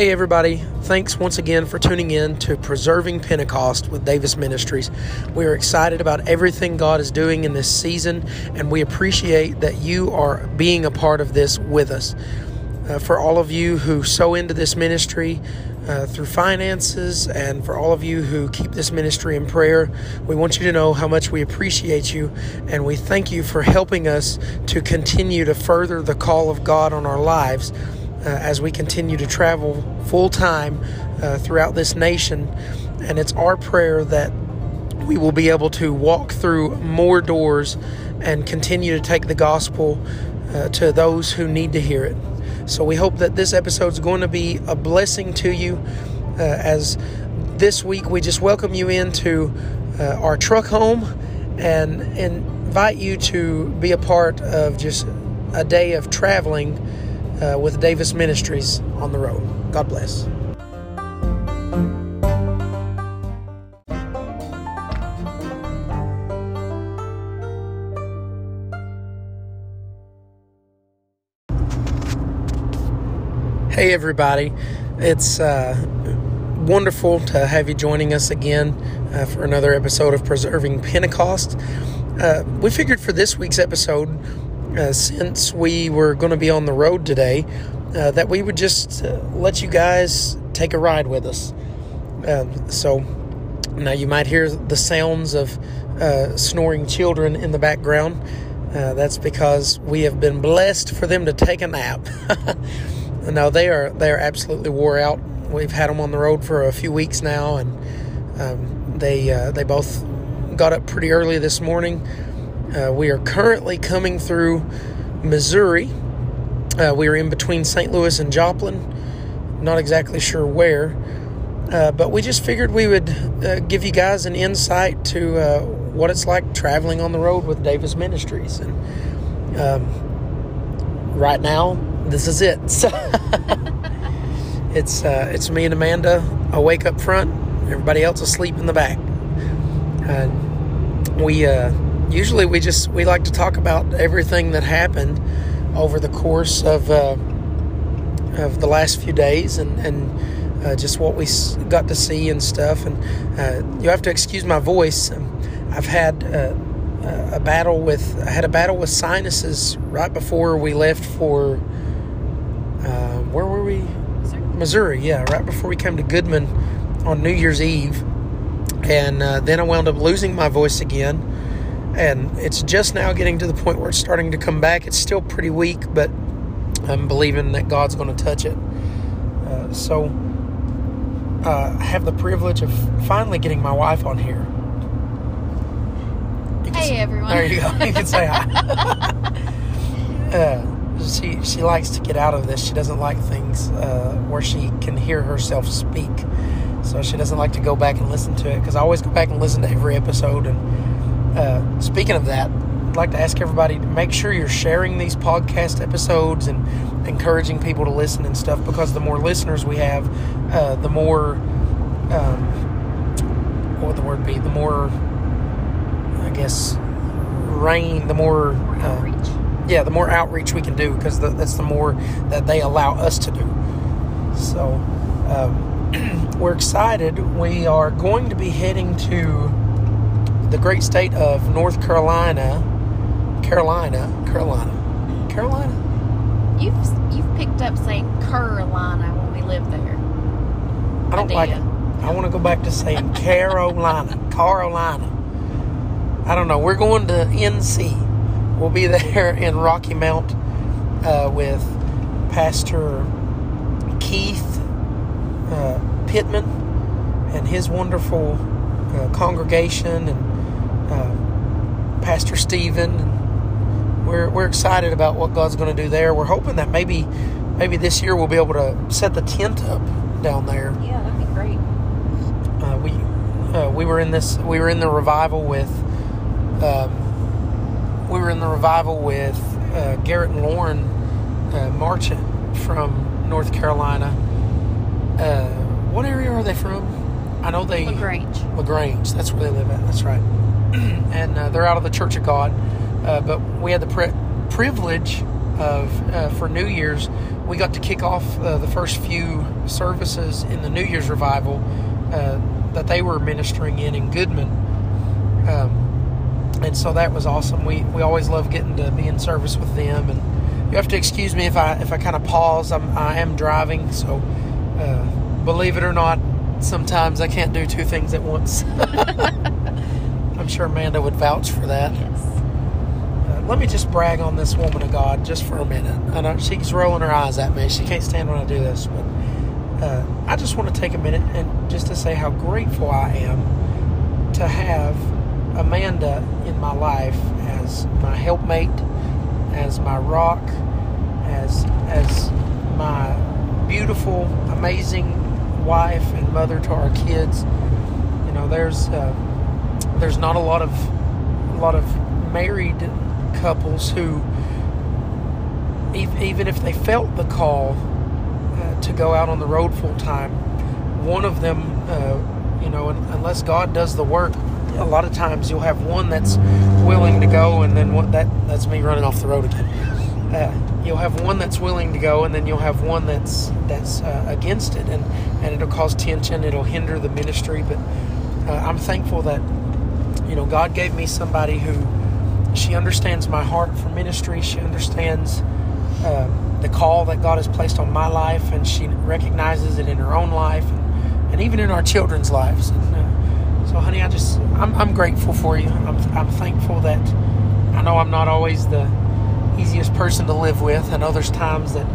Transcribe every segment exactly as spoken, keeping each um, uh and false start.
Hey everybody, thanks once again for tuning in to Preserving Pentecost with Davis Ministries. We are excited about everything God is doing in this season, and we appreciate that you are being a part of this with us. Uh, for all of you who sow into this ministry uh, through finances, and for all of you who keep this ministry in prayer, we want you to know how much we appreciate you, and we thank you for helping us to continue to further the call of God on our lives. Uh, as we continue to travel full-time uh, throughout this nation. And it's our prayer that we will be able to walk through more doors and continue to take the gospel uh, to those who need to hear it. So we hope that this episode is going to be a blessing to you uh, as this week we just welcome you into uh, our truck home and invite you to be a part of just a day of traveling Uh, with Davis Ministries on the road. God bless. Hey everybody, it's uh, wonderful to have you joining us again uh, for another episode of Preserving Pentecost. Uh, we figured for this week's episode, Uh, since we were going to be on the road today, uh, that we would just uh, let you guys take a ride with us. Uh, so now you might hear the sounds of uh, snoring children in the background. Uh, that's because we have been blessed for them to take a nap. No, they are they are absolutely wore out. We've had them on the road for a few weeks now, and um, they uh, they both got up pretty early this morning. Uh, we are currently coming through Missouri. Uh, we are in between Saint Louis and Joplin. Not exactly sure where. Uh, but we just figured we would uh, give you guys an insight to uh, what it's like traveling on the road with Davis Ministries. And um, right now, this is it. it's uh, it's me and Amanda awake up front. Everybody else asleep in the back. Uh, we... Uh, Usually we just, we like to talk about everything that happened over the course of uh, of the last few days and, and uh, just what we got to see and stuff. And uh, you have to excuse my voice. I've had uh, a battle with, I had a battle with sinuses right before we left for, uh, where were we? Missouri. Missouri, yeah, right before we came to Goodman on New Year's Eve. And uh, then I wound up losing my voice again. And it's just now getting to the point where it's starting to come back. It's still pretty weak, but I'm believing that God's going to touch it. Uh, so uh, I have the privilege of finally getting my wife on here. Hey, say, everyone. There you go. You can say hi. uh, she, she likes to get out of this. She doesn't like things uh, where she can hear herself speak. So she doesn't like to go back and listen to it, because I always go back and listen to every episode. And Uh, speaking of that, I'd like to ask everybody to make sure you're sharing these podcast episodes and encouraging people to listen and stuff, because the more listeners we have, uh, the more, um, what would the word be? The more, I guess, rain, the more, uh, yeah, the more outreach we can do, because that's the more that they allow us to do. So, um, we're excited. We are going to be heading to the great state of North Carolina, Carolina, Carolina, Carolina. You've you've picked up saying Carolina when we lived there. I don't I like it. I want to go back to saying Carolina, Carolina. I don't know. We're going to N C. We'll be there in Rocky Mount uh, with Pastor Keith uh, Pittman and his wonderful uh, congregation and Uh, Pastor Stephen. And we're we're excited about what God's going to do there. We're hoping that maybe maybe this year we'll be able to set the tent up down there. Yeah, that'd be great. Uh, we uh, we were in this we were in the revival with um, we were in the revival with uh, Garrett and Lauren uh, Marchant from North Carolina. Uh, what area are they from? I know they LaGrange. LaGrange. That's where they live at. That's right. and uh, they're out of the Church of God, uh, but we had the pri- privilege of uh, for New Year's, we got to kick off uh, the first few services in the New Year's revival uh, that they were ministering in in Goodman. Um, and so that was awesome. We we always love getting to be in service with them. And you have to excuse me if I if I kind of pause. I'm I am driving, so uh, believe it or not, sometimes I can't do two things at once. I'm sure Amanda would vouch for that. Yes. Uh, let me just brag on this woman of God just for a minute. I know she's rolling her eyes at me. She can't stand when I do this, but uh, I just want to take a minute and just to say how grateful I am to have Amanda in my life as my helpmate, as my rock, as as my beautiful, amazing wife and mother to our kids. You know, there's uh, there's not a lot of a lot of married couples who, even if they felt the call uh, to go out on the road full time, one of them, uh, you know, unless God does the work, a lot of times you'll have one that's willing to go, and then one, that that's me running off the road again. Uh, you'll have one that's willing to go, and then you'll have one that's that's uh, against it, and, and it'll cause tension. It'll hinder the ministry. But uh, I'm thankful that, you know, God gave me somebody who, she understands my heart for ministry. She understands uh, the call that God has placed on my life, and she recognizes it in her own life, and, and even in our children's lives. And, uh, So, honey, I just, I'm, I'm grateful for you. I'm, I'm thankful that, I know I'm not always the easiest person to live with. I know there's times that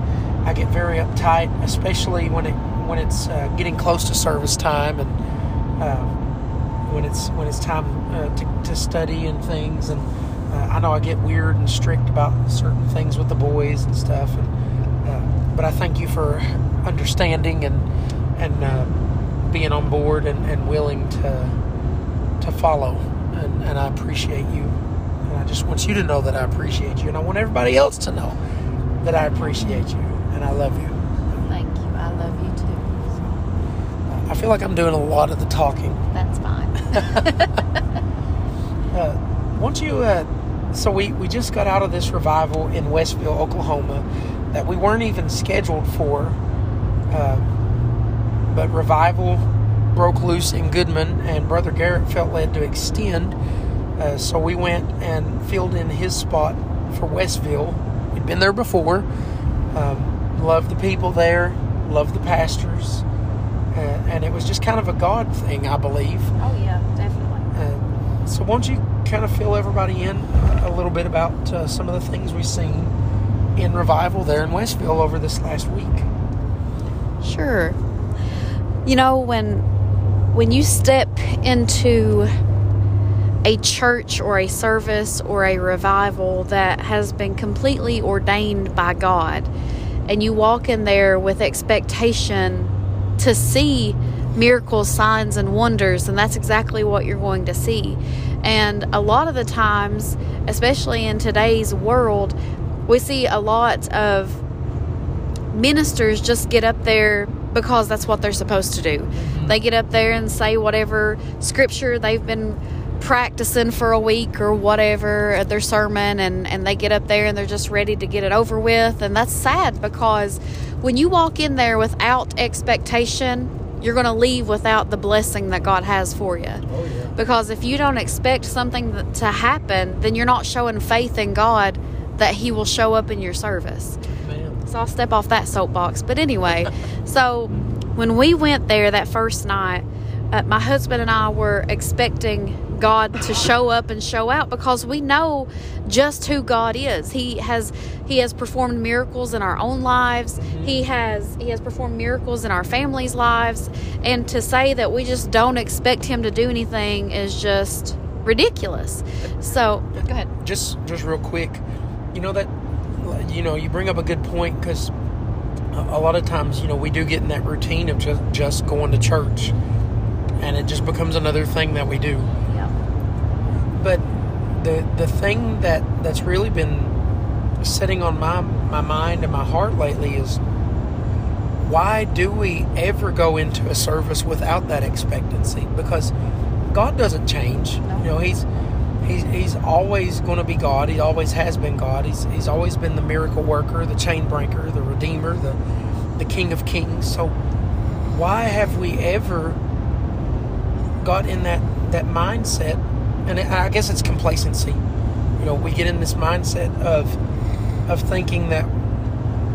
I get very uptight, especially when it, when it's uh, getting close to service time, and uh, when it's, when it's time uh, to, to study and things. And uh, I know I get weird and strict about certain things with the boys and stuff. And, uh, but I thank you for understanding and, and uh, being on board and, and willing to, to follow, and, and I appreciate you, and I just want you to know that I appreciate you, and I want everybody else to know that I appreciate you, and I love you. Thank you. I love you too. I feel like I'm doing a lot of the talking. That's fine. uh, won't you, uh, so we, we just got out of this revival in Westville, Oklahoma, that we weren't even scheduled for, uh, but revival broke loose in Goodman, and Brother Garrett felt led to extend, uh, so we went and filled in his spot for Westville. We'd been there before. Um, loved the people there, loved the pastors, uh, and it was just kind of a God thing, I believe. Oh yeah, definitely. Uh, so won't you kind of fill everybody in a little bit about uh, some of the things we've seen in revival there in Westville over this last week? Sure. You know, when When you step into a church or a service or a revival that has been completely ordained by God, and you walk in there with expectation to see miracles, signs, and wonders, and that's exactly what you're going to see. And a lot of the times, especially in today's world, we see a lot of ministers just get up there because that's what they're supposed to do. They get up there and say whatever scripture they've been practicing for a week or whatever, their sermon, and, and they get up there and they're just ready to get it over with. And that's sad, because when you walk in there without expectation, you're going to leave without the blessing that God has for you. Oh, yeah. Because if you don't expect something to happen, then you're not showing faith in God that He will show up in your service. So I'll step off that soapbox. But anyway, so when we went there that first night, uh, my husband and I were expecting God to show up and show out, because we know just who God is. He has He has performed miracles in our own lives. He has He has performed miracles in our family's lives. And to say that we just don't expect Him to do anything is just ridiculous. So go ahead. Just just real quick, you know that. You know, you bring up a good point, because a lot of times, you know, we do get in that routine of just, just going to church, and it just becomes another thing that we do. Yeah. But the the thing that, that's really been sitting on my, my mind and my heart lately is, why do we ever go into a service without that expectancy? Because God doesn't change. No. You know, He's He's, he's always going to be God. He always has been God. He's, he's always been the miracle worker, the chain breaker, the redeemer, the, the King of Kings. So why have we ever got in that, that mindset? And I guess it's complacency. You know, we get in this mindset of of thinking that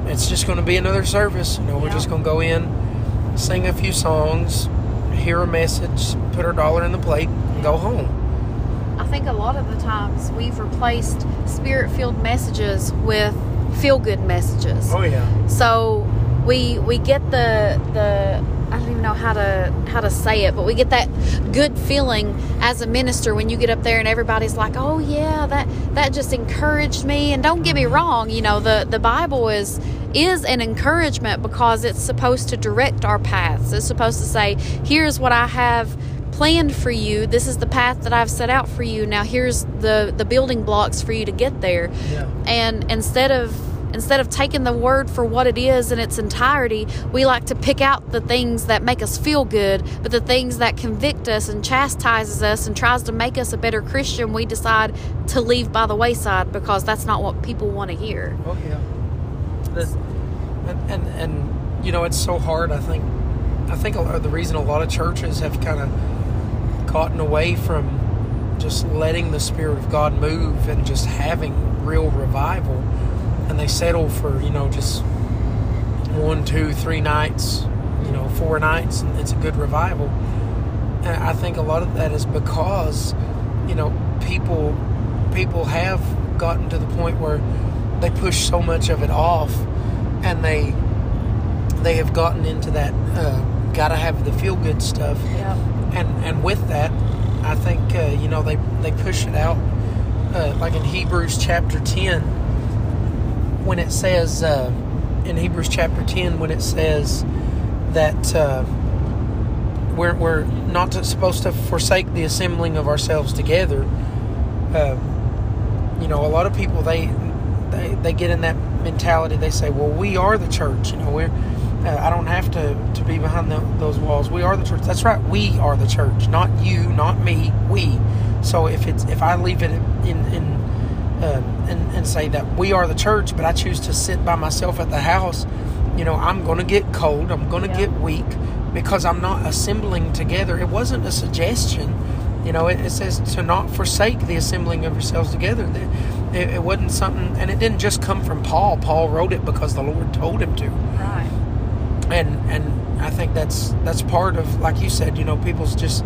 it's just going to be another service. You know, we're yeah. just going to go in, sing a few songs, hear a message, put our dollar in the plate, and go home. I think a lot of the times we've replaced spirit-filled messages with feel-good messages. Oh yeah. So we we get the the I don't even know how to how to say it, but we get that good feeling as a minister when you get up there and everybody's like, "Oh yeah, that that just encouraged me." And don't get me wrong, you know, the the Bible is is an encouragement because it's supposed to direct our paths. It's supposed to say, "Here's what I have planned for you. This is the path that I've set out for you. Now here's the the building blocks for you to get there." Yeah. And instead of instead of taking the word for what it is in its entirety, we like to pick out the things that make us feel good, but the things that convict us and chastises us and tries to make us a better Christian, we decide to leave by the wayside because that's not what people want to hear. Oh yeah. That's, and, and and you know, it's so hard. I think I think the reason a lot of churches have kind of gotten away from just letting the Spirit of God move and just having real revival, and they settle for, you know, just one, two, three nights, you know, four nights, and it's a good revival. And I think a lot of that is because, you know, people people have gotten to the point where they push so much of it off, and they they have gotten into that uh, gotta have the feel good stuff. Yeah. And and with that, I think, uh, you know, they, they push it out. Uh, like in Hebrews chapter ten, when it says, uh, in Hebrews chapter ten, when it says that uh, we're, we're not supposed to forsake the assembling of ourselves together. Uh, you know, a lot of people, they, they they get in that mentality. They say, well, we are the church. You know, we're... Uh, I don't have to, to be behind the, those walls. We are the church. That's right. We are the church, not you, not me. We. So if it's if I leave it in in uh, and and say that we are the church, but I choose to sit by myself at the house, you know, I'm going to get cold. I'm going to yeah. get weak because I'm not assembling together. It wasn't a suggestion, you know. It, it says to not forsake the assembling of yourselves together. It, it wasn't something, and it didn't just come from Paul. Paul wrote it because the Lord told him to. Right. And and I think that's that's part of, like you said, you know, people's just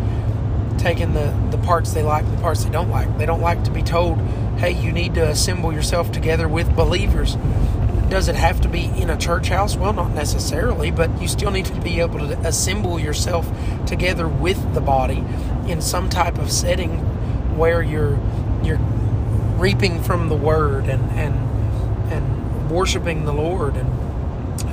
taking the, the parts they like, the parts they don't like. They don't like to be told, hey, you need to assemble yourself together with believers. Does it have to be in a church house? Well, not necessarily, but you still need to be able to assemble yourself together with the body in some type of setting where you're you're reaping from the Word and and, and worshiping the Lord and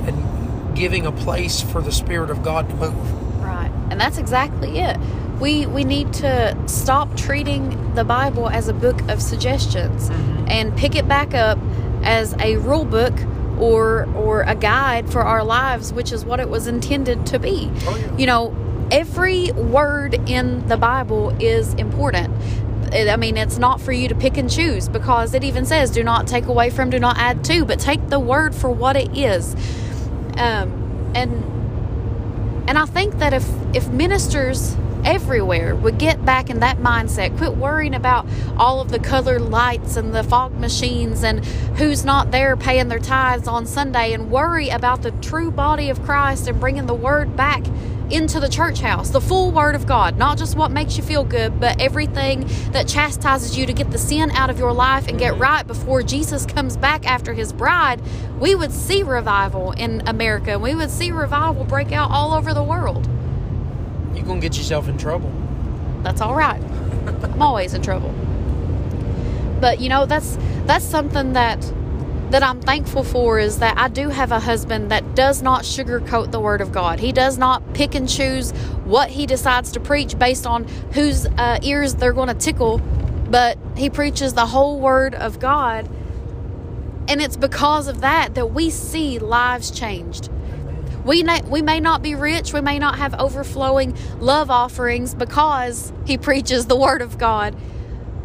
and giving a place for the Spirit of God to move. Right. And that's exactly it. We we need to stop treating the Bible as a book of suggestions mm-hmm. and pick it back up as a rule book or or a guide for our lives, which is what it was intended to be. Oh, yeah. You know, every word in the Bible is important. I mean, it's not for you to pick and choose because it even says, do not take away from, do not add to, but take the word for what it is. Um, and and I think that if, if ministers everywhere would get back in that mindset, quit worrying about all of the colored lights and the fog machines and who's not there paying their tithes on Sunday, and worry about the true body of Christ and bringing the Word back into the church house, the full Word of God, not just what makes you feel good, but everything that chastises you to get the sin out of your life and get right before Jesus comes back after His bride, we would see revival in America. We would see revival break out all over the world. You're going to get yourself in trouble. That's all right. I'm always in trouble. But, you know, that's that's something that that I'm thankful for, is that I do have a husband that does not sugarcoat the Word of God. He does not pick and choose what he decides to preach based on whose uh, ears they're going to tickle, but he preaches the whole Word of God. And it's because of that that we see lives changed. We, na- we may not be rich, we may not have overflowing love offerings because he preaches the Word of God,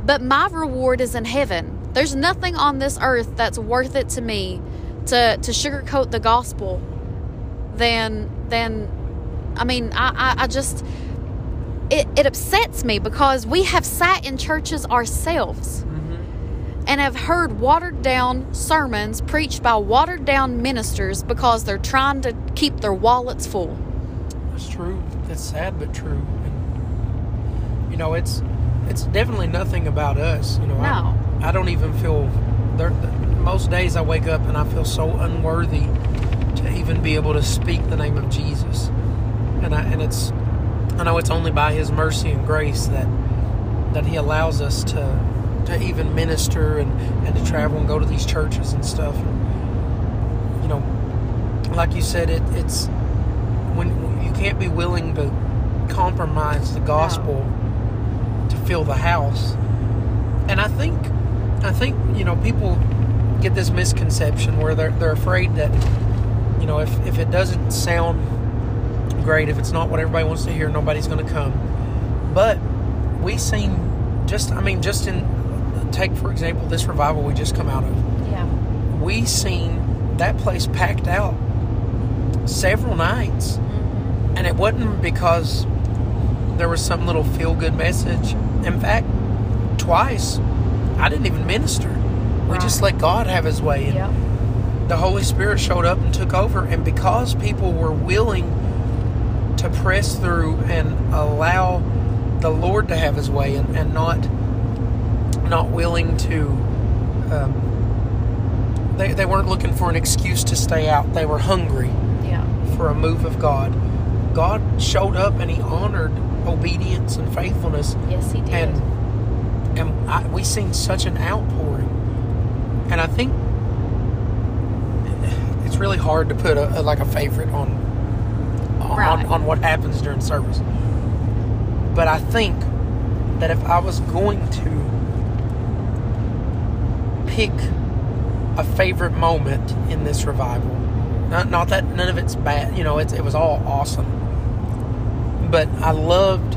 But my reward is in heaven. There's nothing on this earth that's worth it to me to, to sugarcoat the gospel than, than I mean, I, I, I just, it, it upsets me because we have sat in churches ourselves mm-hmm. and have heard watered down sermons preached by watered down ministers because they're trying to keep their wallets full. That's true. That's sad, but true. And, you know, it's, it's definitely nothing about us. You know, no. I, I don't even feel, there, most days I wake up and I feel so unworthy to even be able to speak the name of Jesus. And I, and it's, I know it's only by His mercy and grace that, that He allows us to, to even minister and, and to travel and go to these churches and stuff. And, you know, like you said, it, it's, when you can't be willing to compromise the gospel no. to fill the house. And I think, I think, you know, people get this misconception where they're, they're afraid that, you know, if, if it doesn't sound great, if it's not what everybody wants to hear, nobody's going to come. But we seem just, I mean, just in, take for example, this revival we just come out of. Yeah. We seen that place packed out several nights. Mm-hmm. And it wasn't because there was some little feel-good message. In fact, twice, I didn't even minister. We right. just let God have His way. And yep. the Holy Spirit showed up and took over. And because people were willing to press through and allow the Lord to have His way and, and not not willing to... Um, they, they weren't looking for an excuse to stay out. They were hungry yeah. for a move of God. God showed up and He honored obedience and faithfulness. Yes, He did. And, and I, we seen such an outpouring. And I think it's really hard to put a, a, like a favorite on on, right. on on what happens during service. But I think that if I was going to pick a favorite moment in this revival, not, not that none of it's bad, you know, it's, it was all awesome. But I loved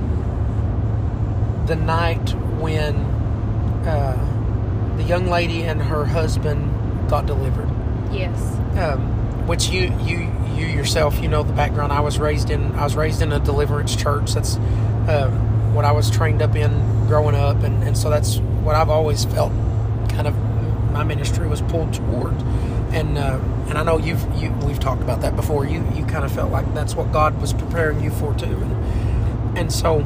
the night when uh, the young lady and her husband got delivered. Yes. Um, which you, you you yourself, you know the background. I was raised in I was raised in a deliverance church. That's uh, what I was trained up in growing up, and, and so that's what I've always felt. Kind of my ministry was pulled toward, and uh, and I know you've you we've talked about that before. You you kind of felt like that's what God was preparing you for too, and, and so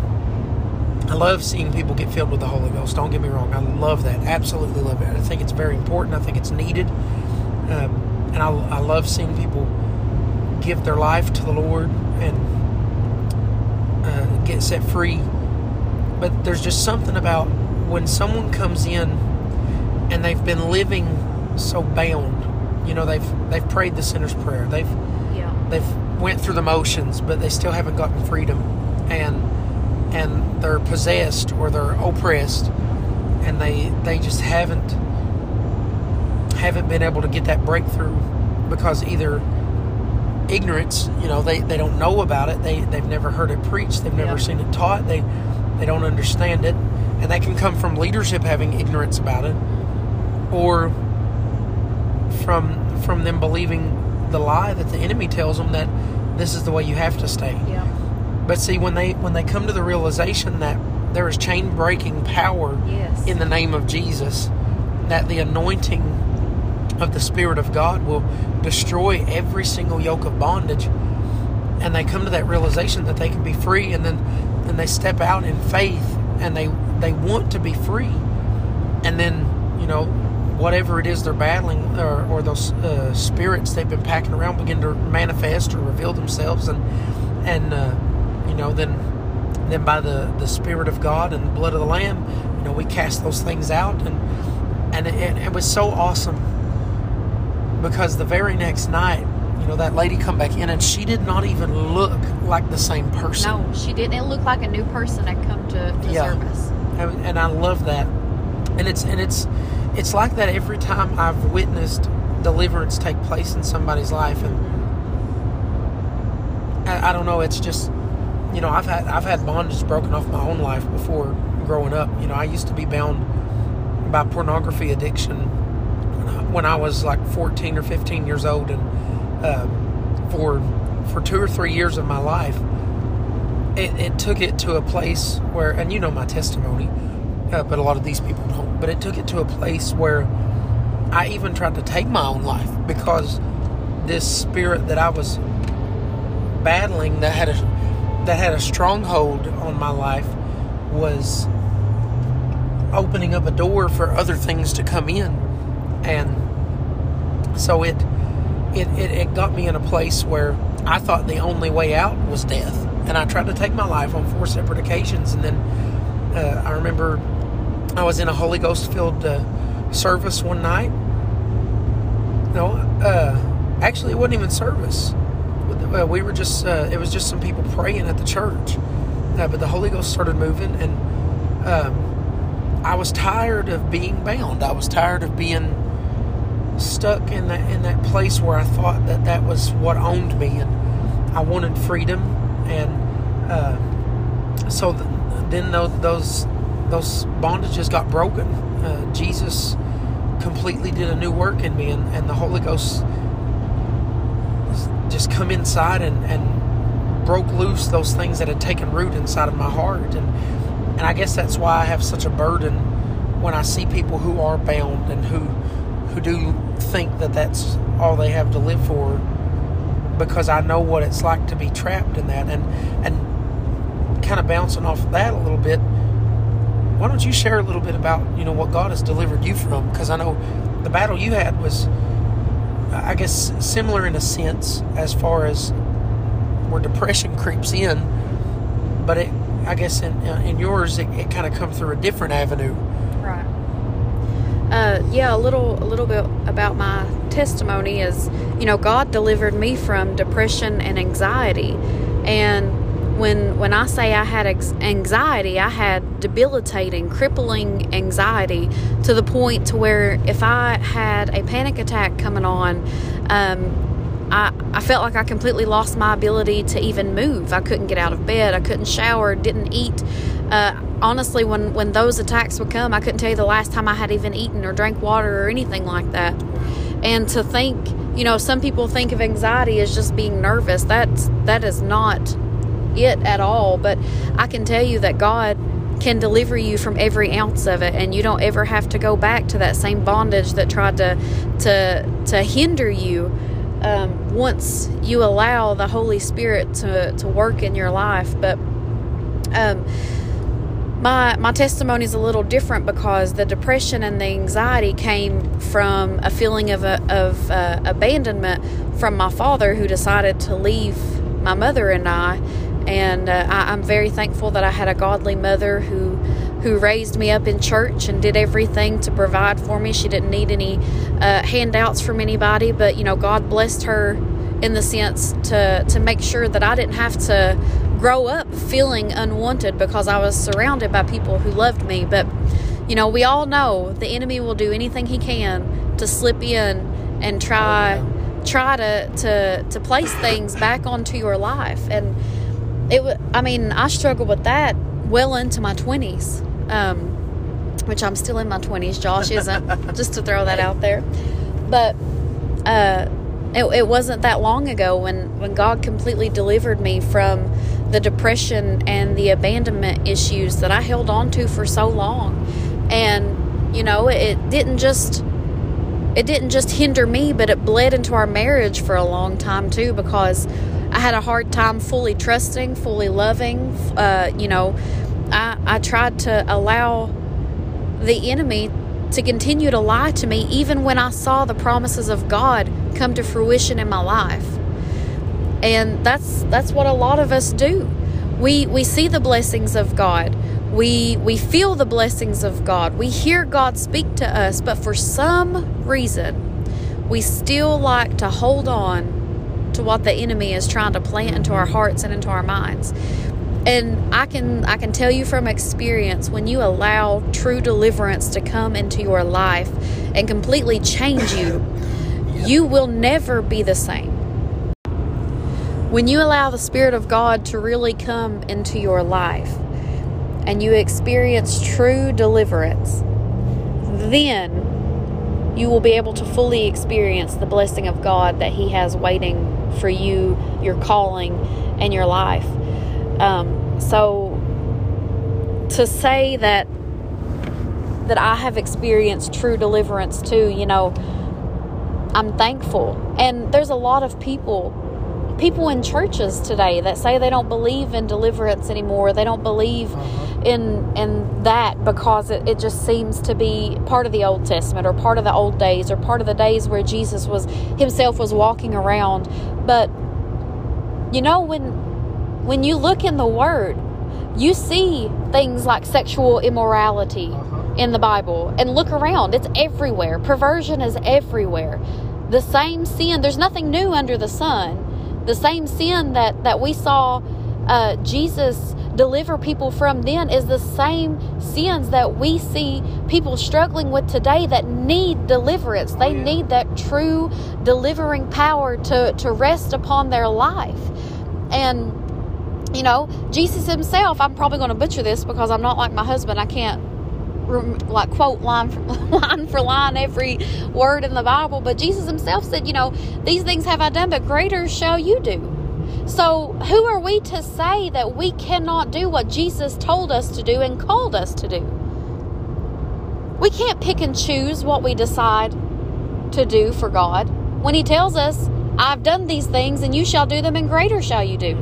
I love seeing people get filled with the Holy Ghost. Don't get me wrong, I love that, absolutely love it. I think it's very important. I think it's needed, um, and I I love seeing people give their life to the Lord and uh, get set free. But there's just something about when someone comes in and they've been living so bound. You know, they've they've prayed the sinner's prayer. They've yeah. they've went through the motions, but they still haven't gotten freedom, and and they're possessed or they're oppressed, and they they just haven't haven't been able to get that breakthrough because either ignorance, you know, they, they don't know about it. They they've never heard it preached. They've never yeah. seen it taught. They they don't understand it, and that can come from leadership having ignorance about it, or from from them believing the lie that the enemy tells them that this is the way you have to stay. Yeah. But see, when they when they come to the realization that there is chain-breaking power yes. in the name of Jesus, that the anointing of the Spirit of God will destroy every single yoke of bondage, and they come to that realization that they can be free, and then, then they step out in faith, and they, they want to be free. And then, you know, whatever it is they're battling or, or those uh, spirits they've been packing around begin to manifest or reveal themselves, and and uh, you know then then by the, the Spirit of God and the blood of the Lamb, you know, we cast those things out, and and it, it was so awesome because the very next night, you know, that lady come back in and she did not even look like the same person. No, she didn't. It looked like a new person had come to, to yeah. service. And, and I love that, and it's and it's. It's like that every time I've witnessed deliverance take place in somebody's life, and I, I don't know. It's just, you know, I've had I've had bondage broken off my own life before, growing up. You know, I used to be bound by pornography addiction when I, when I was like fourteen or fifteen years old, and uh, for for two or three years of my life, it, it took it to a place where, and you know my testimony, uh, but a lot of these people don't. But it took it to a place where I even tried to take my own life because this spirit that I was battling, that had a that had a stronghold on my life, was opening up a door for other things to come in. And so it it, it it got me in a place where I thought the only way out was death. And I tried to take my life on four separate occasions. And then uh, I remember I was in a Holy Ghost-filled uh, service one night. No, uh, actually it wasn't even service. We were just, uh, it was just some people praying at the church. Uh, but the Holy Ghost started moving, and um, I was tired of being bound. I was tired of being stuck in that in that place where I thought that that was what owned me, and I wanted freedom. And uh, so th- then those, those those bondages got broken. Uh, Jesus completely did a new work in me, and, and the Holy Ghost just come inside and. and broke loose those things that had taken root inside of my heart. And and I guess that's why I have such a burden when I see people who are bound and who who do think that that's all they have to live for, because I know what it's like to be trapped in that. And and kind of bouncing off of that a little bit, why don't you share a little bit about, you know, what God has delivered you from? Because I know the battle you had was, I guess, similar in a sense as far as where depression creeps in, but it, I guess in in yours, it, it kind of comes through a different avenue. Right. Uh, yeah, a little a little bit about my testimony is, you know, God delivered me from depression and anxiety. And when when I say I had anxiety, I had debilitating, crippling anxiety to the point to where if I had a panic attack coming on, um, I, I felt like I completely lost my ability to even move. I couldn't get out of bed. I couldn't shower, didn't eat. Uh, honestly, when, when those attacks would come, I couldn't tell you the last time I had even eaten or drank water or anything like that. And to think, you know, some people think of anxiety as just being nervous. That's, that is not it at all. But I can tell you that God can deliver you from every ounce of it, and you don't ever have to go back to that same bondage that tried to to to hinder you. Um, once you allow the Holy Spirit to, to work in your life. But um, my my testimony is a little different because the depression and the anxiety came from a feeling of a, of uh, abandonment from my father, who decided to leave my mother and I. And uh, I, I'm very thankful that I had a godly mother who who raised me up in church and did everything to provide for me. She didn't need any uh, handouts from anybody, but, you know, God blessed her in the sense to, to make sure that I didn't have to grow up feeling unwanted because I was surrounded by people who loved me. But, you know, we all know the enemy will do anything he can to slip in and try try to, to, to place things back onto your life. And it was, I mean, I struggled with that well into my twenties. Um, which I'm still in my twenties. Josh isn't, just to throw that out there. But uh, it, it wasn't that long ago when, when God completely delivered me from the depression and the abandonment issues that I held on to for so long. And, you know, it didn't just it didn't just hinder me, but it bled into our marriage for a long time too, because I had a hard time fully trusting, fully loving. Uh, you know, I, I tried to allow the enemy to continue to lie to me, even when I saw the promises of God come to fruition in my life. And that's that's what a lot of us do. We we see the blessings of God. We we feel the blessings of God. We hear God speak to us, but for some reason, we still like to hold on to what the enemy is trying to plant into our hearts and into our minds. And I can I can tell you from experience, when you allow true deliverance to come into your life and completely change you, yeah. You will never be the same. When you allow the Spirit of God to really come into your life, and you experience true deliverance, then you will be able to fully experience the blessing of God that He has waiting for you, your calling, and your life. Um, so to say that that I have experienced true deliverance too, you know, I'm thankful. And there's a lot of people people in churches today that say they don't believe in deliverance anymore. They don't believe in in that because it, it just seems to be part of the Old Testament or part of the old days or part of the days where Jesus was himself was walking around. But you know, when when you look in the Word, you see things like sexual immorality in the Bible, and look around, it's everywhere. Perversion is everywhere. The same sin, there's nothing new under the sun. The same sin that, that we saw uh, Jesus deliver people from then is the same sins that we see people struggling with today that need deliverance. They oh, yeah. need that true delivering power to, to rest upon their life. And, you know, Jesus himself, I'm probably going to butcher this because I'm not like my husband. I can't like quote line for line for line every word in the Bible, but Jesus himself said, you know, these things have I done, but greater shall you do. So who are we to say that we cannot do what Jesus told us to do and called us to do? We can't pick and choose what we decide to do for God. When he tells us, I've done these things and you shall do them and greater shall you do.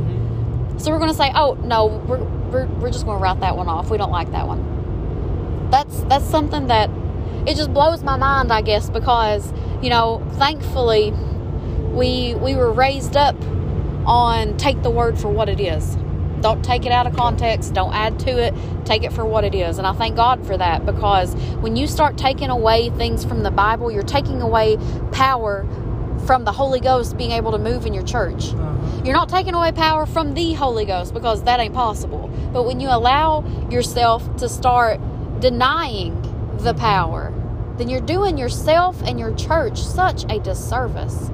So we're going to say, oh no, we're, we're, we're just going to write that one off. We don't like that one. That's that's something that it just blows my mind, I guess, because, you know, thankfully we we were raised up on take the word for what it is. Don't take it out of context. Don't add to it. Take it for what it is. And I thank God for that, because when you start taking away things from the Bible, you're taking away power from the Holy Ghost being able to move in your church. You're not taking away power from the Holy Ghost, because that ain't possible. But when you allow yourself to start denying the power, then you're doing yourself and your church such a disservice.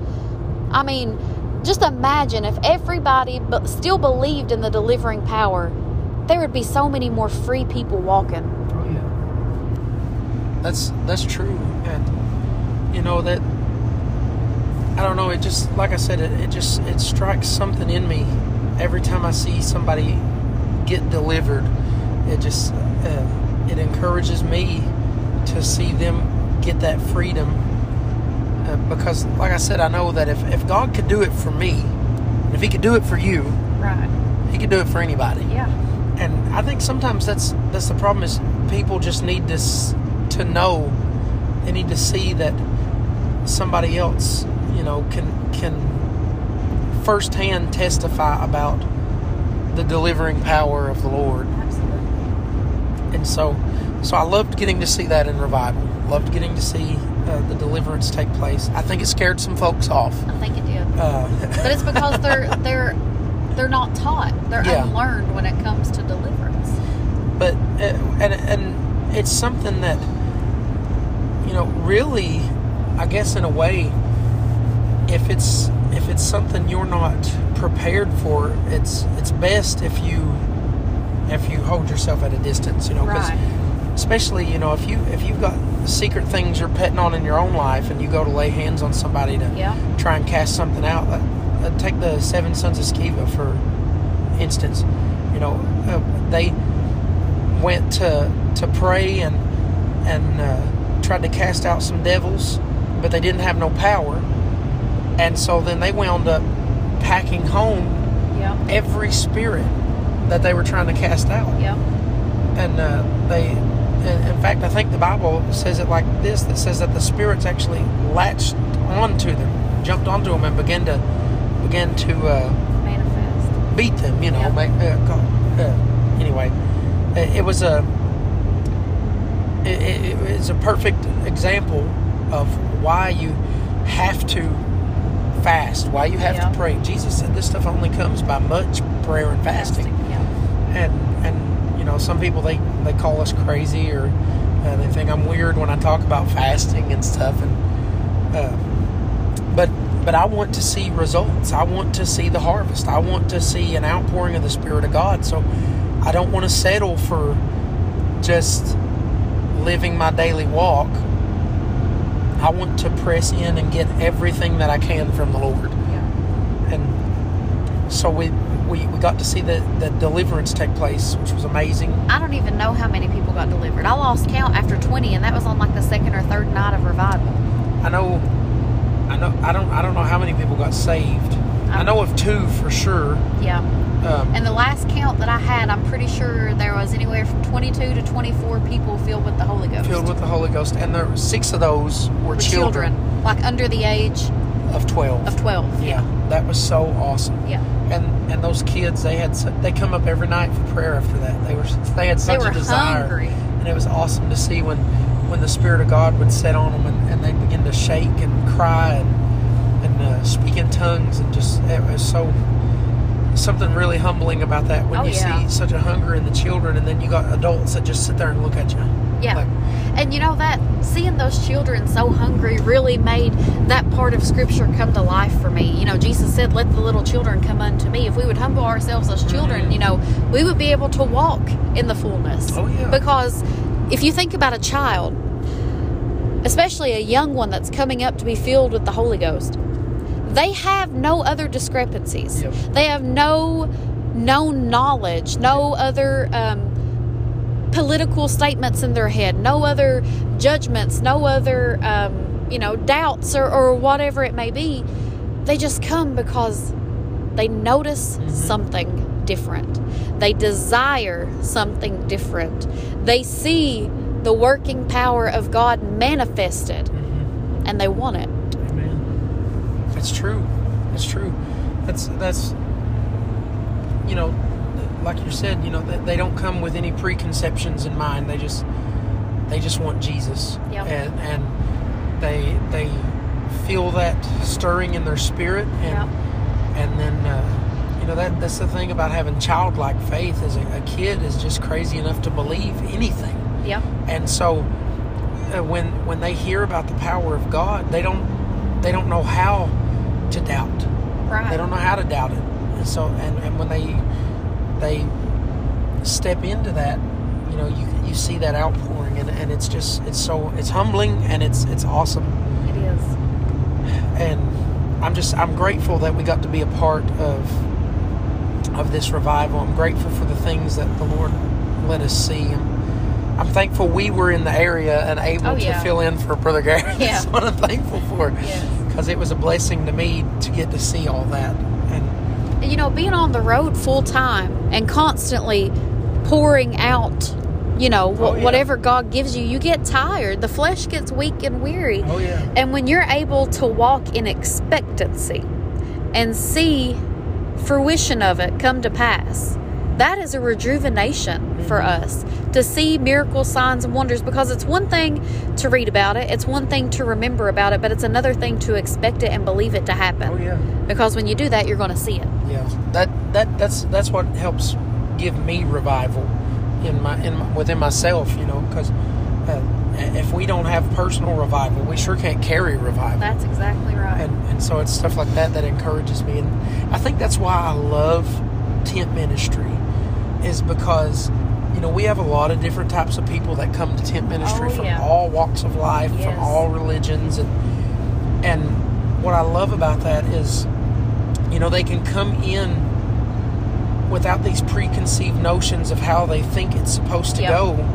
I mean, just imagine if everybody still believed in the delivering power, there would be so many more free people walking. Oh yeah, that's that's true, and you know that I don't know. It just, like I said, it, it just it strikes something in me every time I see somebody get delivered. It just. Uh, It encourages me to see them get that freedom uh, because, like I said, I know that if, if God could do it for me, and if He could do it for you, right, He could do it for anybody. Yeah. And I think sometimes that's that's the problem, is people just need this to know, they need to see that somebody else, you know, can can firsthand testify about the delivering power of the Lord. Absolutely. And so, so I loved getting to see that in revival. Loved getting to see uh, the deliverance take place. I think it scared some folks off. I think it did. Uh, but it's because they're they're they're not taught. They're yeah. unlearned when it comes to deliverance. But uh, and and it's something that, you know, really, I guess in a way, if it's if it's something you're not prepared for, it's it's best if you. if you hold yourself at a distance, you know, because right. especially, you know, if you, if you've got secret things you're petting on in your own life and you go to lay hands on somebody to yeah. try and cast something out, uh, uh, take the Seven Sons of Sceva, for instance, you know, uh, they went to, to pray and, and, uh, tried to cast out some devils, but they didn't have no power. And so then they wound up packing home yeah. every spirit that they were trying to cast out. Yeah. And uh, they, in fact, I think the Bible says it like this, that says that the spirits actually latched onto them, jumped onto them and began to, began to uh, manifest, beat them, you know. Yeah. Make, uh, uh, anyway, it was a, it, it was a perfect example of why you have to fast, why you have yeah. to pray. Jesus said this stuff only comes by much prayer and fasting. fasting. And, and you know, some people, they, they call us crazy, or uh, they think I'm weird when I talk about fasting and stuff. And uh, but but I want to see results. I want to see the harvest. I want to see an outpouring of the Spirit of God. So I don't want to settle for just living my daily walk. I want to press in and get everything that I can from the Lord. Yeah. And so we, we we got to see the, the deliverance take place, which was amazing. I don't even know how many people got delivered. I lost count after twenty, and that was on like the second or third night of revival. I know, I know, I don't, I don't know how many people got saved. I, I know of two for sure. Yeah. Um, and the last count that I had, I'm pretty sure there was anywhere from twenty-two to twenty-four people filled with the Holy Ghost. Filled with the Holy Ghost. And there were six of those were, were children. children. Like under the age of twelve. Of twelve. Yeah. yeah. That was so awesome. Yeah. And and those kids, they had they come up every night for prayer after that. They were they had such they were a desire. Hungry. And it was awesome to see when, when the Spirit of God would set on them and, and they'd begin to shake and cry and, and uh, speak in tongues, and just it was so something really humbling about that when oh, you yeah. see such a hunger in the children, and then you got adults that just sit there and look at you. Yeah. Like, and you know that seeing those children so hungry really made that part of Scripture come to life for me. You know, Jesus said, "Let the little children come unto me." If we would humble ourselves as children, mm-hmm. you know, we would be able to walk in the fullness. Oh yeah. Because if you think about a child, especially a young one that's coming up to be filled with the Holy Ghost, they have no other discrepancies. Yep. They have no known knowledge, no other um, political statements in their head, no other judgments, no other um, you know doubts or, or whatever it may be. They just come because they notice mm-hmm. something different. They desire something different. They see the working power of God manifested, mm-hmm. and they want it. It's true. It's true. That's, that's, you know, like you said, you know, they, they don't come with any preconceptions in mind. They just, they just want Jesus. Yep. And, and they, they feel that stirring in their spirit. And, yep. and then, uh, you know, that, that's the thing about having childlike faith is a, a kid is just crazy enough to believe anything. Yeah. And so uh, when, when they hear about the power of God, they don't, they don't know how to doubt. Right. They don't know how to doubt it. And so, and, and when they they step into that, you know, you you see that outpouring, and, and it's just it's so it's humbling, and it's it's awesome. It is. And I'm just I'm grateful that we got to be a part of of this revival. I'm grateful for the things that the Lord let us see. I'm, I'm thankful we were in the area and able oh, yeah. to fill in for Brother Garrett. Yeah. That's what I'm thankful for. Yes. Because it was a blessing to me to get to see all that. And you know, being on the road full time and constantly pouring out, you know, wh- oh, yeah. whatever God gives you, you get tired. The flesh gets weak and weary. Oh, yeah. And when you're able to walk in expectancy and see fruition of it come to pass, that is a rejuvenation mm-hmm. for us to see miracles, signs, and wonders, because it's one thing to read about it. It's one thing to remember about it, but it's another thing to expect it and believe it to happen. Oh, yeah. Because when you do that, you're going to see it. Yeah. That, that, that's, that's what helps give me revival in my, in my, within myself, you know, because uh, if we don't have personal revival, we sure can't carry revival. That's exactly right. And, and so it's stuff like that that encourages me. And I think that's why I love tent ministry, is because, you know, we have a lot of different types of people that come to tent ministry oh, from yeah. all walks of life, yes. from all religions, and and what I love about that is, you know, they can come in without these preconceived notions of how they think it's supposed to yep. go,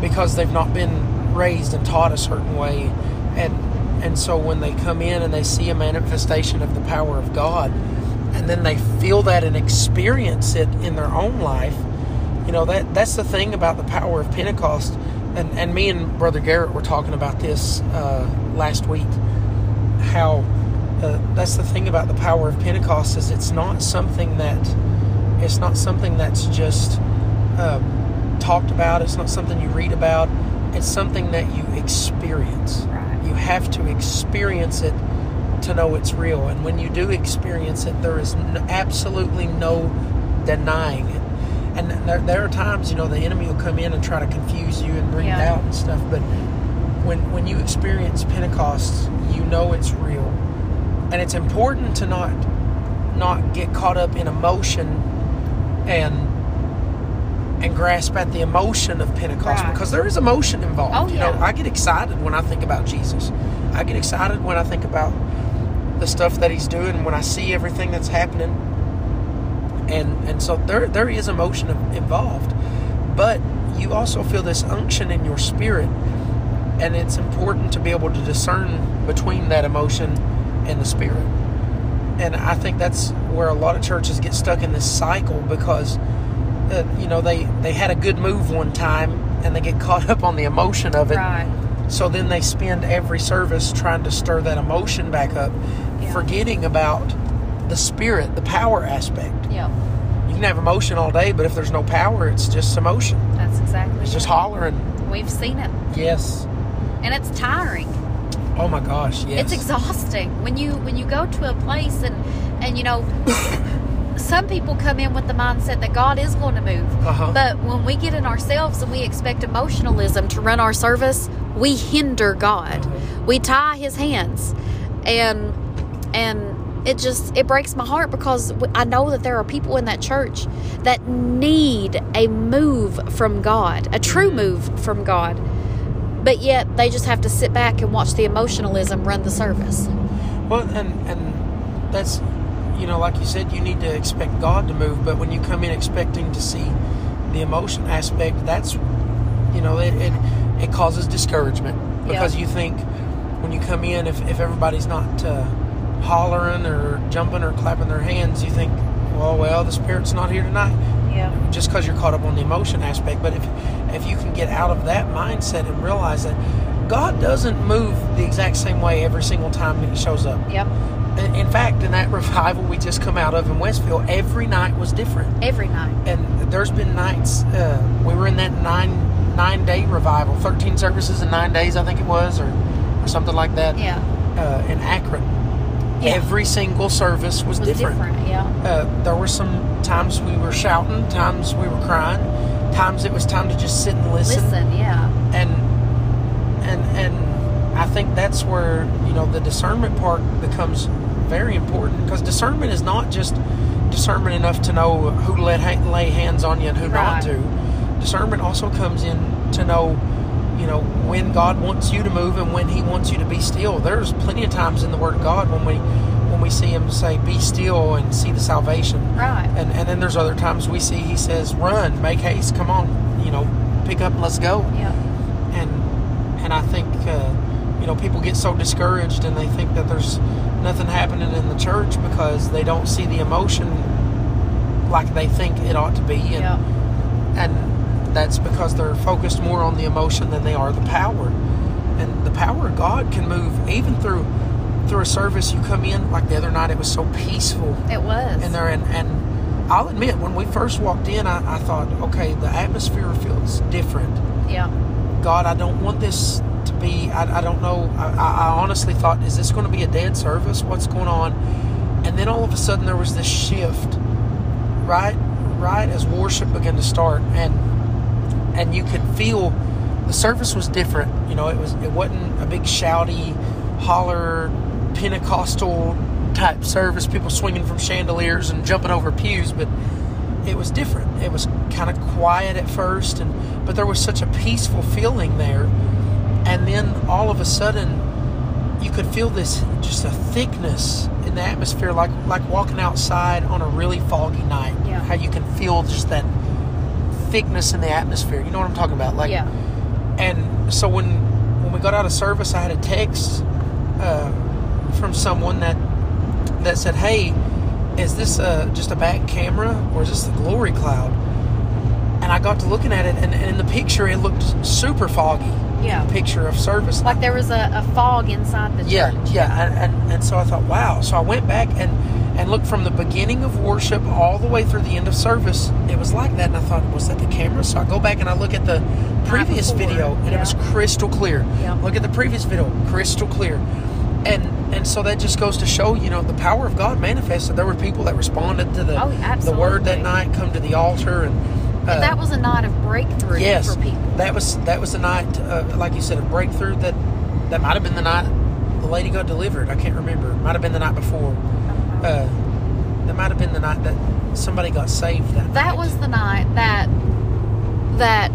because they've not been raised and taught a certain way, and and so when they come in and they see a manifestation of the power of God, and then they feel that and experience it in their own life. You know, that that's the thing about the power of Pentecost. And, and me and Brother Garrett were talking about this uh, last week. How uh, that's the thing about the power of Pentecost is it's not something that it's not something that's just um, talked about. It's not something you read about. It's something that you experience. Right. You have to experience it to know it's real. And when you do experience it, there is n- absolutely no denying it. And there, there are times, you know, the enemy will come in and try to confuse you and bring yeah. doubt and stuff, but when when you experience Pentecost, you know it's real. And it's important to not not get caught up in emotion and and grasp at the emotion of Pentecost, right. Because there is emotion involved. Oh, you yeah. know, I get excited when I think about Jesus. I get excited when I think about the stuff that he's doing, when I see everything that's happening. And and so there there is emotion involved. But you also feel this unction in your spirit, and it's important to be able to discern between that emotion and the spirit. And I think that's where a lot of churches get stuck in this cycle, because uh, you know they, they had a good move one time and they get caught up on the emotion of it. Right. So then they spend every service trying to stir that emotion back up, yeah. forgetting about the spirit, the power aspect. Yeah. You can have emotion all day, but if there's no power, it's just emotion. That's exactly It's right. just hollering. We've seen it. Yes. And it's tiring. Oh my gosh, yes. It's exhausting. When you when you go to a place and, and you know, some people come in with the mindset that God is going to move. Uh-huh. But when we get in ourselves and we expect emotionalism to run our service, we hinder God. Uh-huh. We tie his hands. And and... It just, it breaks my heart, because I know that there are people in that church that need a move from God, a true move from God, but yet they just have to sit back and watch the emotionalism run the service. Well, and, and that's, you know, like you said, you need to expect God to move, but when you come in expecting to see the emotion aspect, that's, you know, it, it, it causes discouragement, because yep. you think when you come in, if, if everybody's not... Uh, hollering or jumping or clapping their hands, you think, well, well, the Spirit's not here tonight. Yeah. Just because you're caught up on the emotion aspect. But if if you can get out of that mindset and realize that God doesn't move the exact same way every single time that he shows up. Yep. In fact, in that revival we just come out of in Westville, every night was different. Every night. And there's been nights, uh, we were in that nine, nine-day revival, thirteen services in nine days, I think it was, or, or something like that. Yeah. Uh, in Akron. Yeah. Every single service was, was different. different yeah. Uh, there were some times we were shouting, times we were crying, times it was time to just sit and listen. Listen, yeah. And and and I think that's where, you know, the discernment part becomes very important, because discernment is not just discernment enough to know who to let ha- lay hands on you and who right. not to. Discernment also comes in to know, you know, when God wants you to move and when he wants you to be still. There's plenty of times in the Word of God when we when we see him say, be still and see the salvation. Right. And and then there's other times we see he says, run, make haste, come on, you know, pick up and let's go. Yeah. And and I think, uh, you know, people get so discouraged and they think that there's nothing happening in the church because they don't see the emotion like they think it ought to be. And, yeah. And that's because they're focused more on the emotion than they are the power. And the power of God can move even through through a service. You come in, like the other night, it was so peaceful. It was. And there, and, and I'll admit, when we first walked in, I, I thought, okay, the atmosphere feels different. Yeah. God, I don't want this to be, I, I don't know, I, I honestly thought, is this going to be a dead service? What's going on? And then all of a sudden there was this shift, right, right as worship began to start. And And you could feel the service was different. You know, it was it wasn't a big shouty, holler, Pentecostal type service. People swinging from chandeliers and jumping over pews, but it was different. It was kind of quiet at first, and but there was such a peaceful feeling there. And then all of a sudden, you could feel this just a thickness in the atmosphere, like like walking outside on a really foggy night. Yeah. How you can feel just that thickness in the atmosphere. You know what I'm talking about? Like, yeah. And so when when we got out of service, I had a text uh, from someone that that said, "Hey, is this a, just a back camera, or is this the glory cloud?" And I got to looking at it, and, and in the picture, it looked super foggy. Yeah. Picture of service, like there was a, a fog inside the yeah, church. Yeah, yeah. And, and and so I thought, wow. So I went back and. And look, from the beginning of worship all the way through the end of service, it was like that. And I thought, was that the camera? So I go back and I look at the previous video, and yeah. it was crystal clear. Yeah. Look at the previous video, crystal clear. And and so that just goes to show, you know, the power of God manifested. There were people that responded to the oh, the word that night, come to the altar, and, uh, and that was a night of breakthrough. Yes, for people. That was that was a night, uh, like you said, a breakthrough. That that might have been the night the lady got delivered. I can't remember. It might have been the night before. Uh, that might have been the night that somebody got saved that night. That was the night that that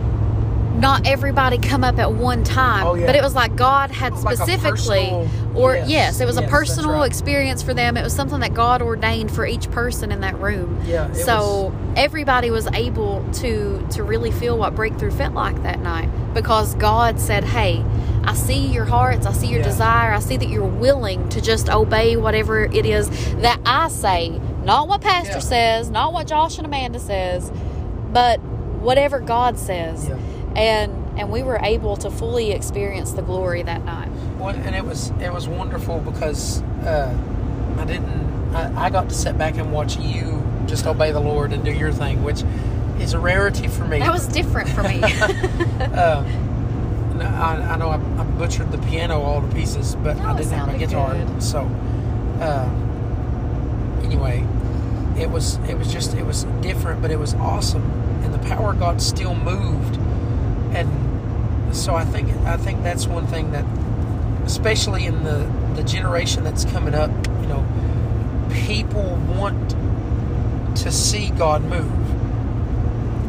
not everybody come up at one time. Oh, yeah. But it was like God had specifically, like personal, or yes, yes it was yes, a personal right. experience for them. It was something that God ordained for each person in that room. Yeah, so was, everybody was able to, to really feel what breakthrough felt like that night, because God said, hey, I see your hearts. I see your yeah. desire. I see that you're willing to just obey whatever it is that I say, not what pastor yeah. says, not what Josh and Amanda says, but whatever God says. Yeah. And and we were able to fully experience the glory that night. Well, and it was it was wonderful because uh, I didn't I, I got to sit back and watch you just obey the Lord and do your thing, which is a rarity for me. That was different for me. uh, I, I know I, I butchered the piano all to pieces, but no, I didn't have my guitar. Good. So uh, anyway, it was it was just it was different, but it was awesome, and the power of God still moved. And so I think I think that's one thing that, especially in the, the generation that's coming up, you know, people want to see God move.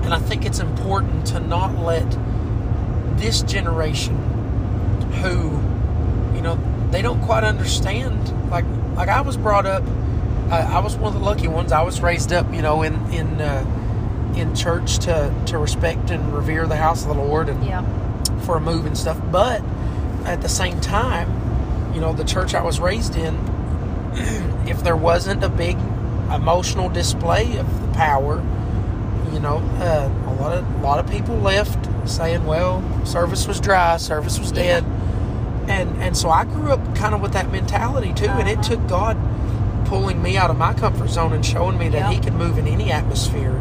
And I think it's important to not let this generation who, you know, they don't quite understand. Like like I was brought up, I, I was one of the lucky ones. I was raised up, you know, in... in uh, in church to, to respect and revere the house of the Lord and yeah. for a move and stuff. But at the same time, you know, the church I was raised in, if there wasn't a big emotional display of the power, you know, uh, a lot of a lot of people left saying, well, service was dry, service was dead. Yeah. And and so I grew up kind of with that mentality too. Uh-huh. And it took God pulling me out of my comfort zone and showing me that yep. he could move in any atmosphere.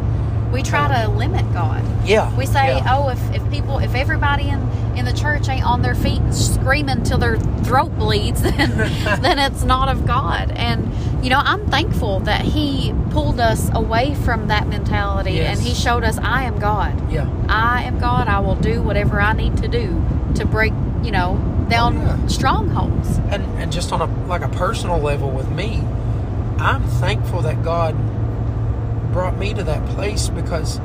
We try to limit God. Yeah. We say, yeah. oh, if, if people, if everybody in, in the church ain't on their feet and screaming till their throat bleeds, then, then it's not of God. And, you know, I'm thankful that he pulled us away from that mentality yes. and he showed us, I am God. Yeah. I am God. I will do whatever I need to do to break, you know, down oh, yeah. strongholds. And, and just on a, like a personal level with me, I'm thankful that God brought me to that place, because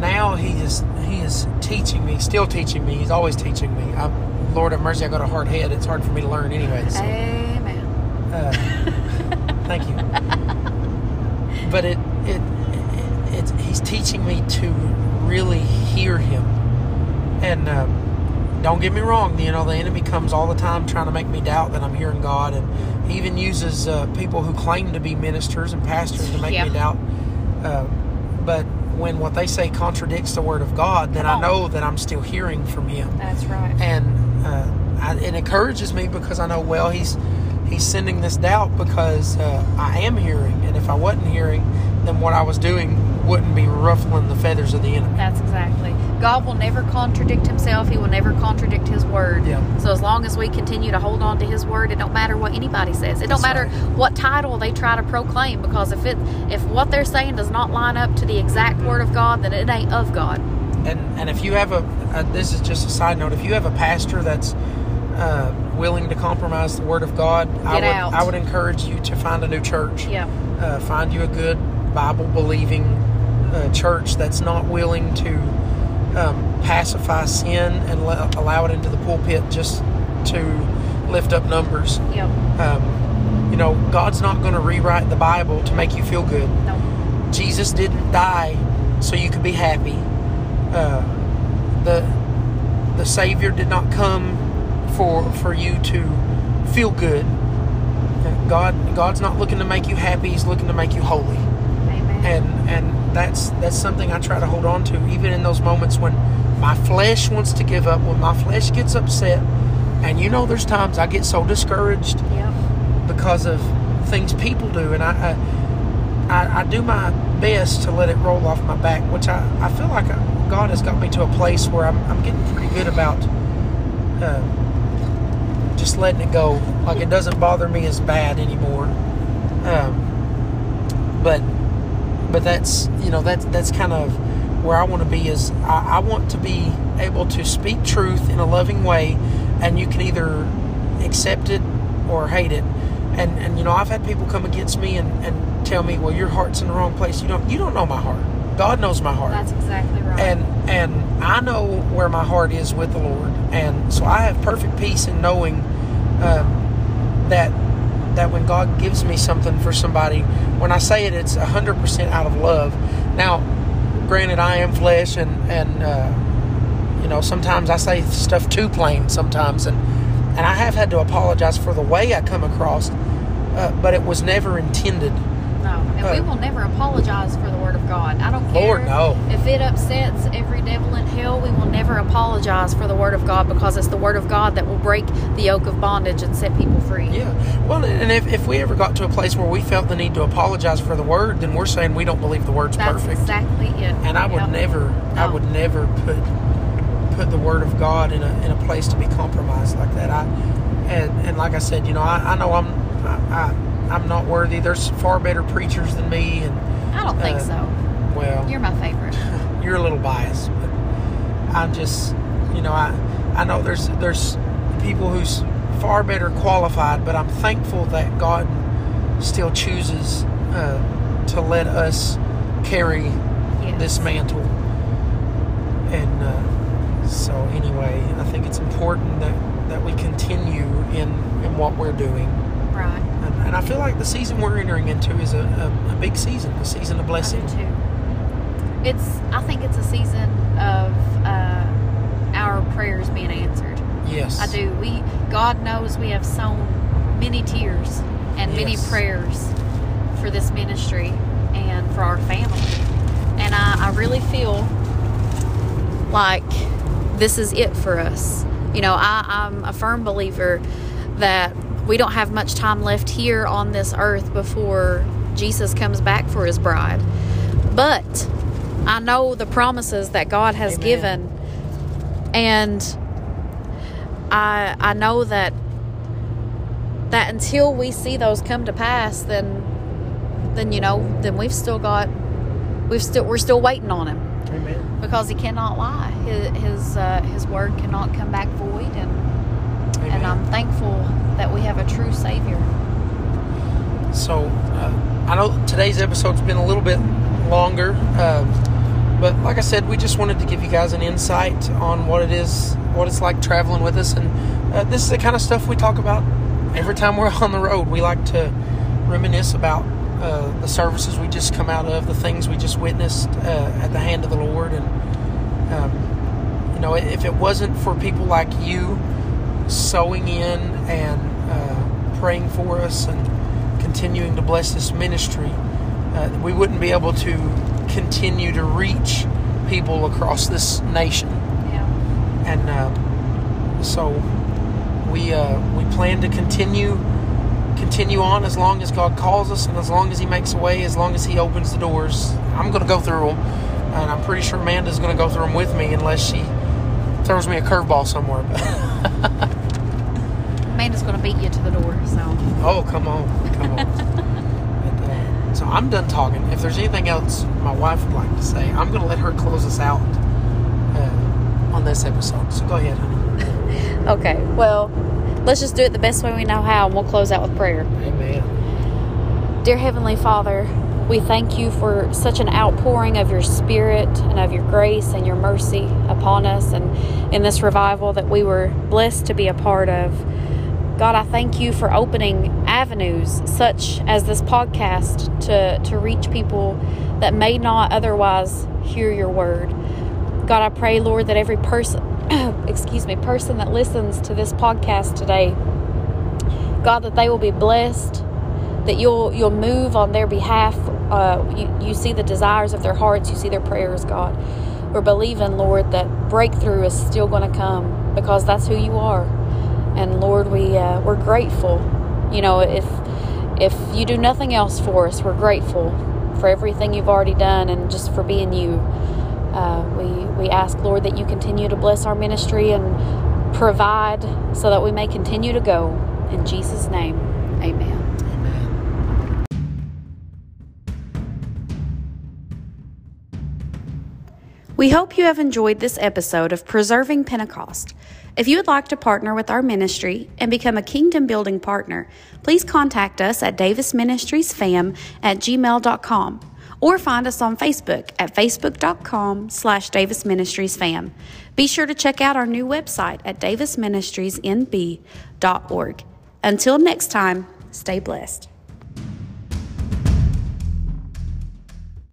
now he is he is teaching me, still teaching me. He's always teaching me. I'm, Lord have mercy, I got a hard head. It's hard for me to learn anyway. So. Amen. Uh, thank you. But it it, it it he's teaching me to really hear him. And um, don't get me wrong, you know, the enemy comes all the time trying to make me doubt that I'm hearing God, and he even uses uh, people who claim to be ministers and pastors to make yeah. me doubt. Uh, but when what they say contradicts the Word of God, then I know that I'm still hearing from Him. That's right. And uh, I, it encourages me, because I know, well, He's He's sending this doubt because uh, I am hearing. And if I wasn't hearing, then what I was doing wouldn't be ruffling the feathers of the enemy. That's exactly. God will never contradict Himself. He will never contradict His Word. Yeah. So as long as we continue to hold on to His Word, it don't matter what anybody says. It don't That's matter right. what title they try to proclaim, because if it if what they're saying does not line up to the exact Word of God, then it ain't of God. And and if you have a, a this is just a side note, if you have a pastor that's uh, willing to compromise the Word of God, Get I would out. I would encourage you to find a new church. Yeah. Uh, find you a good Bible believing uh, church that's not willing to Um, pacify sin and le- allow it into the pulpit just to lift up numbers. Yep. Um, you know, God's not going to rewrite the Bible to make you feel good. No. Jesus didn't die so you could be happy. Uh, the the Savior did not come for for you to feel good. God God's not looking to make you happy. He's looking to make you holy. Amen. And and. That's that's something I try to hold on to, even in those moments when my flesh wants to give up, when my flesh gets upset. And you know, there's times I get so discouraged yep. because of things people do, and I I, I I do my best to let it roll off my back, which I, I feel like I, God has got me to a place where I'm, I'm getting pretty good about uh, just letting it go. Like, it doesn't bother me as bad anymore. Um, but... But that's, you know, that's, that's kind of where I want to be, is I, I want to be able to speak truth in a loving way, and you can either accept it or hate it. And, and you know, I've had people come against me and, and tell me, well, your heart's in the wrong place. You don't, you don't know my heart. God knows my heart. That's exactly right. And and I know where my heart is with the Lord, and so I have perfect peace in knowing um, that that when God gives me something for somebody, when I say it, it's a hundred percent out of love. Now, granted, I am flesh, and and uh, you know, sometimes I say stuff too plain sometimes, and and I have had to apologize for the way I come across, uh, but it was never intended. No, and uh, we will never apologize for the Word of God. I don't care. Lord, no. If it upsets every devil in hell, we will never apologize for the Word of God, because it's the Word of God that will break the yoke of bondage and set people free. Yeah. Well, and if, if we ever got to a place where we felt the need to apologize for the Word, then we're saying we don't believe the Word's That's perfect. That's exactly it. And I would yeah. never, no. I would never put put the Word of God in a in a place to be compromised like that. I and and like I said, you know, I, I know I'm I. I I'm not worthy. There's far better preachers than me. And I don't think uh, so. Well, you're my favorite. You're a little biased, but I'm just, you know, I I know there's there's people who's far better qualified, but I'm thankful that God still chooses uh, to let us carry yes. this mantle. And uh, so, anyway, I think it's important that that we continue in in what we're doing. Right. And, and I feel like the season we're entering into is a, a, a big season, a season of blessing. I do too. It's, I think it's a season of uh, our prayers being answered. Yes. I do. We, God knows we have sown many tears and yes. many prayers for this ministry and for our family. And I, I really feel like this is it for us. You know, I, I'm a firm believer that we don't have much time left here on this earth before Jesus comes back for his bride. But I know the promises that God has Amen. given. And I I know that that until we see those come to pass, then then you know, then we've still got we've still we're still waiting on him. Amen. Because he cannot lie. His his, uh, his word cannot come back void, and Amen. and I'm thankful that we have a true Savior. So, uh, I know today's episode's been a little bit longer, uh, but like I said, we just wanted to give you guys an insight on what it is, what it's like traveling with us, and uh, this is the kind of stuff we talk about every time we're on the road. We like to reminisce about uh, the services we just come out of, the things we just witnessed uh, at the hand of the Lord, and um, you know, if it wasn't for people like you sewing in and uh, praying for us and continuing to bless this ministry, uh, we wouldn't be able to continue to reach people across this nation. Yeah. And uh, so we uh, we plan to continue continue on as long as God calls us, and as long as He makes a way, as long as He opens the doors. I'm going to go through them, and I'm pretty sure Amanda's going to go through them with me, unless she throws me a curveball somewhere. Amanda's going to beat you to the door, so. Oh, come on. Come on. and, uh, so I'm done talking. If there's anything else my wife would like to say, I'm going to let her close us out uh, on this episode. So go ahead, honey. Okay. Well, let's just do it the best way we know how, and we'll close out with prayer. Amen. Dear Heavenly Father, we thank you for such an outpouring of your Spirit and of your grace and your mercy upon us, and in this revival that we were blessed to be a part of. God, I thank you for opening avenues such as this podcast to, to reach people that may not otherwise hear your word. God, I pray, Lord, that every person, excuse me, person that listens to this podcast today, God, that they will be blessed, that you'll you'll move on their behalf. Uh, you, you see the desires of their hearts. You see their prayers, God. We're believing, Lord, that breakthrough is still going to come, because that's who you are. And, Lord, we, uh, we're grateful. You know, if if you do nothing else for us, we're grateful for everything you've already done and just for being you. Uh, we, we ask, Lord, that you continue to bless our ministry and provide so that we may continue to go. In Jesus' name, amen. We hope you have enjoyed this episode of Preserving Pentecost. If you would like to partner with our ministry and become a kingdom-building partner, please contact us at davis ministries fam at gmail dot com or find us on Facebook at Facebook dot com slash Davis Ministries Fam. Be sure to check out our new website at Davis Ministries N B dot org. Until next time, stay blessed.